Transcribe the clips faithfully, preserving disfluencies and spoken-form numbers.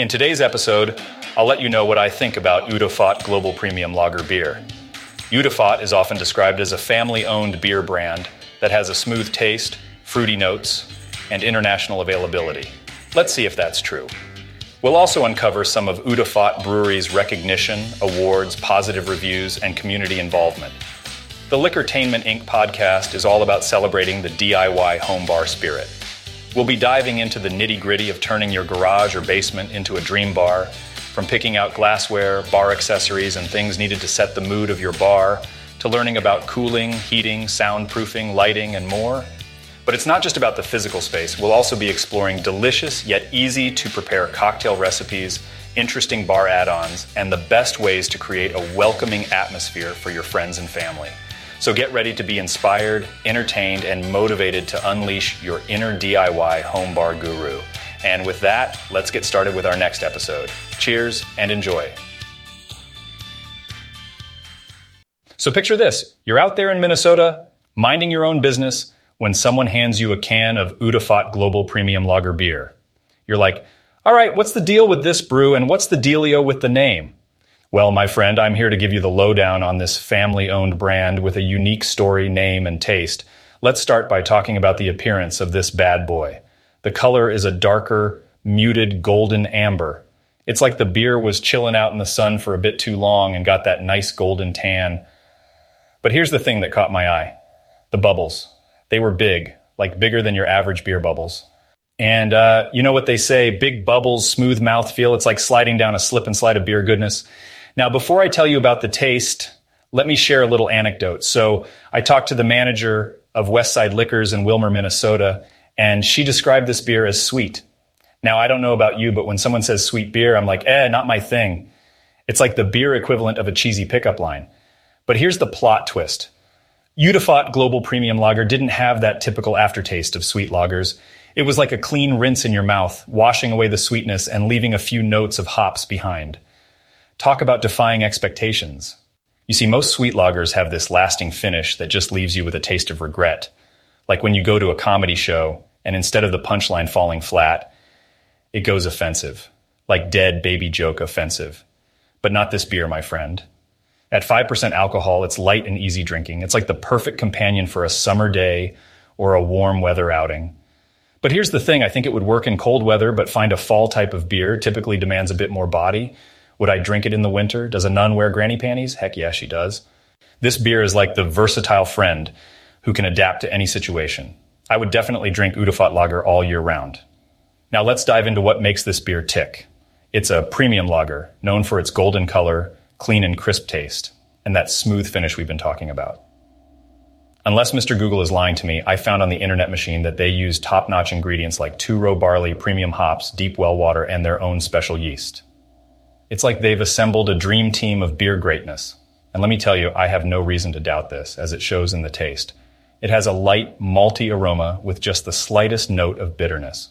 In today's episode, I'll let you know what I think about Udofot Global Premium Lager Beer. Udofot is often described as a family-owned beer brand that has a smooth taste, fruity notes, and international availability. Let's see if that's true. We'll also uncover some of Udofot Brewery's recognition, awards, positive reviews, and community involvement. The Liquortainment Incorporated podcast is all about celebrating the D I Y home bar spirit. We'll be diving into the nitty-gritty of turning your garage or basement into a dream bar, from picking out glassware, bar accessories, and things needed to set the mood of your bar, to learning about cooling, heating, soundproofing, lighting, and more. But it's not just about the physical space. We'll also be exploring delicious yet easy-to-prepare cocktail recipes, interesting bar add-ons, and the best ways to create a welcoming atmosphere for your friends and family. So get ready to be inspired, entertained, and motivated to unleash your inner D I Y home bar guru. And with that, let's get started with our next episode. Cheers and enjoy. So picture this. You're out there in Minnesota, minding your own business, when someone hands you a can of Udofot Global Premium Lager Beer. You're like, all right, what's the deal with this brew and what's the dealio with the name? Well, my friend, I'm here to give you the lowdown on this family-owned brand with a unique story, name, and taste. Let's start by talking about the appearance of this bad boy. The color is a darker, muted golden amber. It's like the beer was chilling out in the sun for a bit too long and got that nice golden tan. But here's the thing that caught my eye. The bubbles. They were big, like bigger than your average beer bubbles. And uh, you know what they say, big bubbles, smooth mouthfeel. It's like sliding down a slip and slide of beer goodness. Now, before I tell you about the taste, let me share a little anecdote. So I talked to the manager of Westside Liquors in Willmar, Minnesota, and she described this beer as sweet. Now, I don't know about you, but when someone says sweet beer, I'm like, eh, not my thing. It's like the beer equivalent of a cheesy pickup line. But here's the plot twist. Udofot Global Premium Lager didn't have that typical aftertaste of sweet lagers. It was like a clean rinse in your mouth, washing away the sweetness and leaving a few notes of hops behind. Talk about defying expectations. You see, most sweet lagers have this lasting finish that just leaves you with a taste of regret. Like when you go to a comedy show and instead of the punchline falling flat, it goes offensive. Like dead baby joke offensive. But not this beer, my friend. At five percent alcohol, it's light and easy drinking. It's like the perfect companion for a summer day or a warm weather outing. But here's the thing. I think it would work in cold weather, but find a fall type of beer typically demands a bit more body. Would I drink it in the winter? Does a nun wear granny panties? Heck yeah, she does. This beer is like the versatile friend who can adapt to any situation. I would definitely drink Udofot Lager all year round. Now let's dive into what makes this beer tick. It's a premium lager, known for its golden color, clean and crisp taste, and that smooth finish we've been talking about. Unless Mister Google is lying to me, I found on the internet machine that they use top-notch ingredients like two-row barley, premium hops, deep well water, and their own special yeast. It's like they've assembled a dream team of beer greatness. And let me tell you, I have no reason to doubt this, as it shows in the taste. It has a light, malty aroma with just the slightest note of bitterness.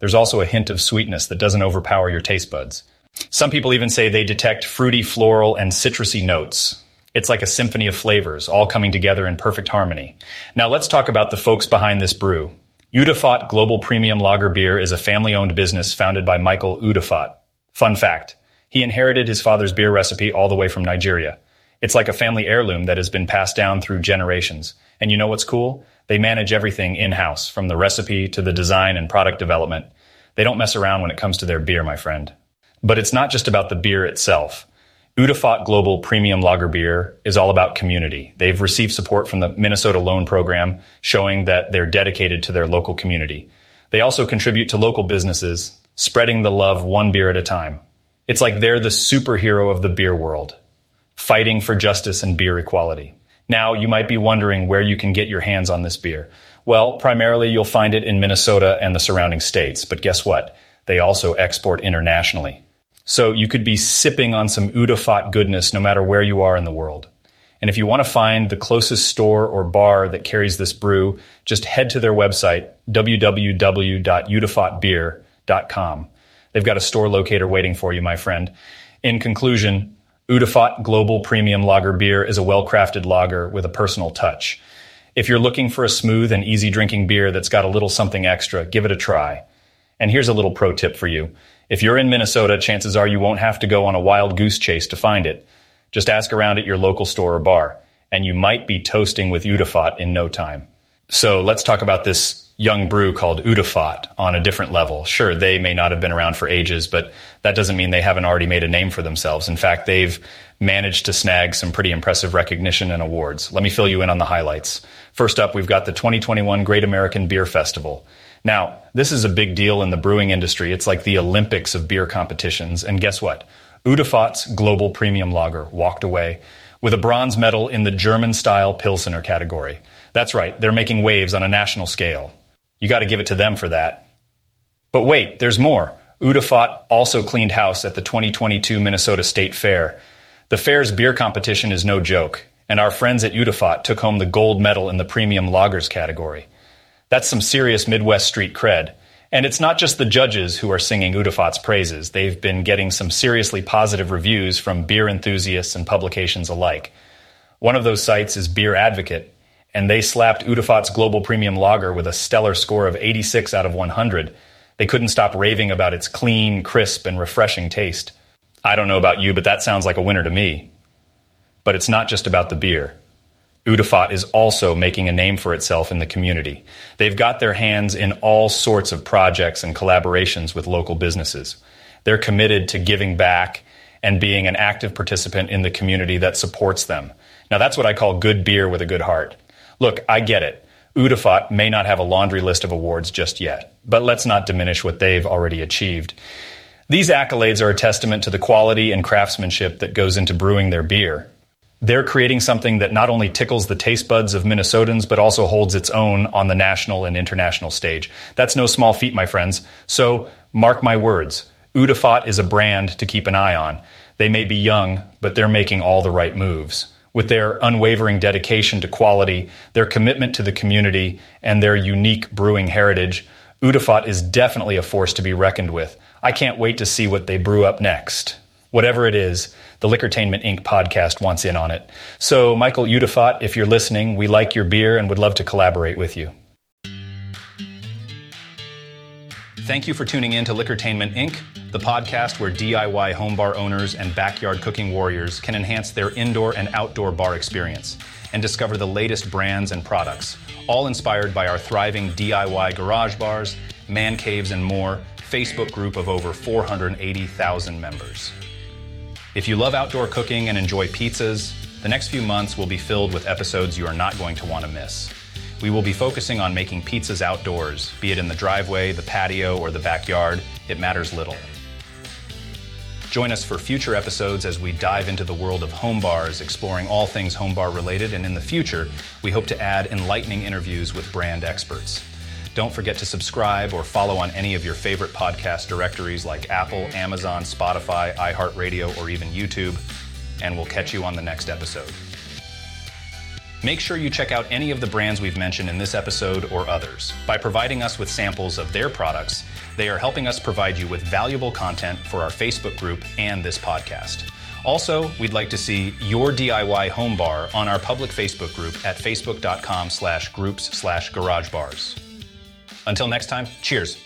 There's also a hint of sweetness that doesn't overpower your taste buds. Some people even say they detect fruity, floral, and citrusy notes. It's like a symphony of flavors, all coming together in perfect harmony. Now let's talk about the folks behind this brew. Udofot Global Premium Lager Beer is a family-owned business founded by Michael Udofot. Fun fact, he inherited his father's beer recipe all the way from Nigeria. It's like a family heirloom that has been passed down through generations. And you know what's cool? They manage everything in-house, from the recipe to the design and product development. They don't mess around when it comes to their beer, my friend. But it's not just about the beer itself. Udofot Global Premium Lager Beer is all about community. They've received support from the Minnesota Loan Program, showing that they're dedicated to their local community. They also contribute to local businesses, spreading the love one beer at a time. It's like they're the superhero of the beer world, fighting for justice and beer equality. Now, you might be wondering where you can get your hands on this beer. Well, primarily you'll find it in Minnesota and the surrounding states, but guess what? They also export internationally. So you could be sipping on some Udofot goodness no matter where you are in the world. And if you want to find the closest store or bar that carries this brew, just head to their website, w w w dot udofot beer dot com. They've got a store locator waiting for you, my friend. In conclusion, Udofot Global Premium Lager Beer is a well-crafted lager with a personal touch. If you're looking for a smooth and easy drinking beer that's got a little something extra, give it a try. And here's a little pro tip for you. If you're in Minnesota, chances are you won't have to go on a wild goose chase to find it. Just ask around at your local store or bar, and you might be toasting with Udofot in no time. So let's talk about this young brew called Udofot on a different level. Sure, they may not have been around for ages, but that doesn't mean they haven't already made a name for themselves. In fact, they've managed to snag some pretty impressive recognition and awards. Let me fill you in on the highlights. First up, we've got the twenty twenty-one Great American Beer Festival. Now, this is a big deal in the brewing industry. It's like the Olympics of beer competitions. And guess what? Udofot's Global Premium Lager walked away with a bronze medal in the German-style Pilsner category. That's right, they're making waves on a national scale. You got to give it to them for that. But wait, there's more. Udofot also cleaned house at the twenty twenty-two Minnesota State Fair. The fair's beer competition is no joke, and our friends at Udofot took home the gold medal in the premium lagers category. That's some serious Midwest street cred. And it's not just the judges who are singing Udofot's praises. They've been getting some seriously positive reviews from beer enthusiasts and publications alike. One of those sites is Beer Advocate, and they slapped Udofot's Global Premium Lager with a stellar score of eighty-six out of one hundred. They couldn't stop raving about its clean, crisp, and refreshing taste. I don't know about you, but that sounds like a winner to me. But it's not just about the beer. Udofot is also making a name for itself in the community. They've got their hands in all sorts of projects and collaborations with local businesses. They're committed to giving back and being an active participant in the community that supports them. Now, that's what I call good beer with a good heart. Look, I get it. Udofot may not have a laundry list of awards just yet, but let's not diminish what they've already achieved. These accolades are a testament to the quality and craftsmanship that goes into brewing their beer. They're creating something that not only tickles the taste buds of Minnesotans, but also holds its own on the national and international stage. That's no small feat, my friends. So, mark my words, Udofot is a brand to keep an eye on. They may be young, but they're making all the right moves. With their unwavering dedication to quality, their commitment to the community, and their unique brewing heritage, Udofot is definitely a force to be reckoned with. I can't wait to see what they brew up next. Whatever it is, the Liquortainment Incorporated podcast wants in on it. So, Michael Udofot, if you're listening, we like your beer and would love to collaborate with you. Thank you for tuning in to Liquortainment Incorporated, the podcast where D I Y home bar owners and backyard cooking warriors can enhance their indoor and outdoor bar experience and discover the latest brands and products, all inspired by our thriving D I Y garage bars, man caves, and more Facebook group of over four hundred eighty thousand members. If you love outdoor cooking and enjoy pizzas, the next few months will be filled with episodes you are not going to want to miss. We will be focusing on making pizzas outdoors, be it in the driveway, the patio, or the backyard. It matters little. Join us for future episodes as we dive into the world of home bars, exploring all things home bar related, and in the future, we hope to add enlightening interviews with brand experts. Don't forget to subscribe or follow on any of your favorite podcast directories like Apple, Amazon, Spotify, iHeartRadio, or even YouTube, and we'll catch you on the next episode. Make sure you check out any of the brands we've mentioned in this episode or others. By providing us with samples of their products, they are helping us provide you with valuable content for our Facebook group and this podcast. Also, we'd like to see your D I Y home bar on our public Facebook group at facebook dot com slash groups slash garage bars. Until next time, cheers.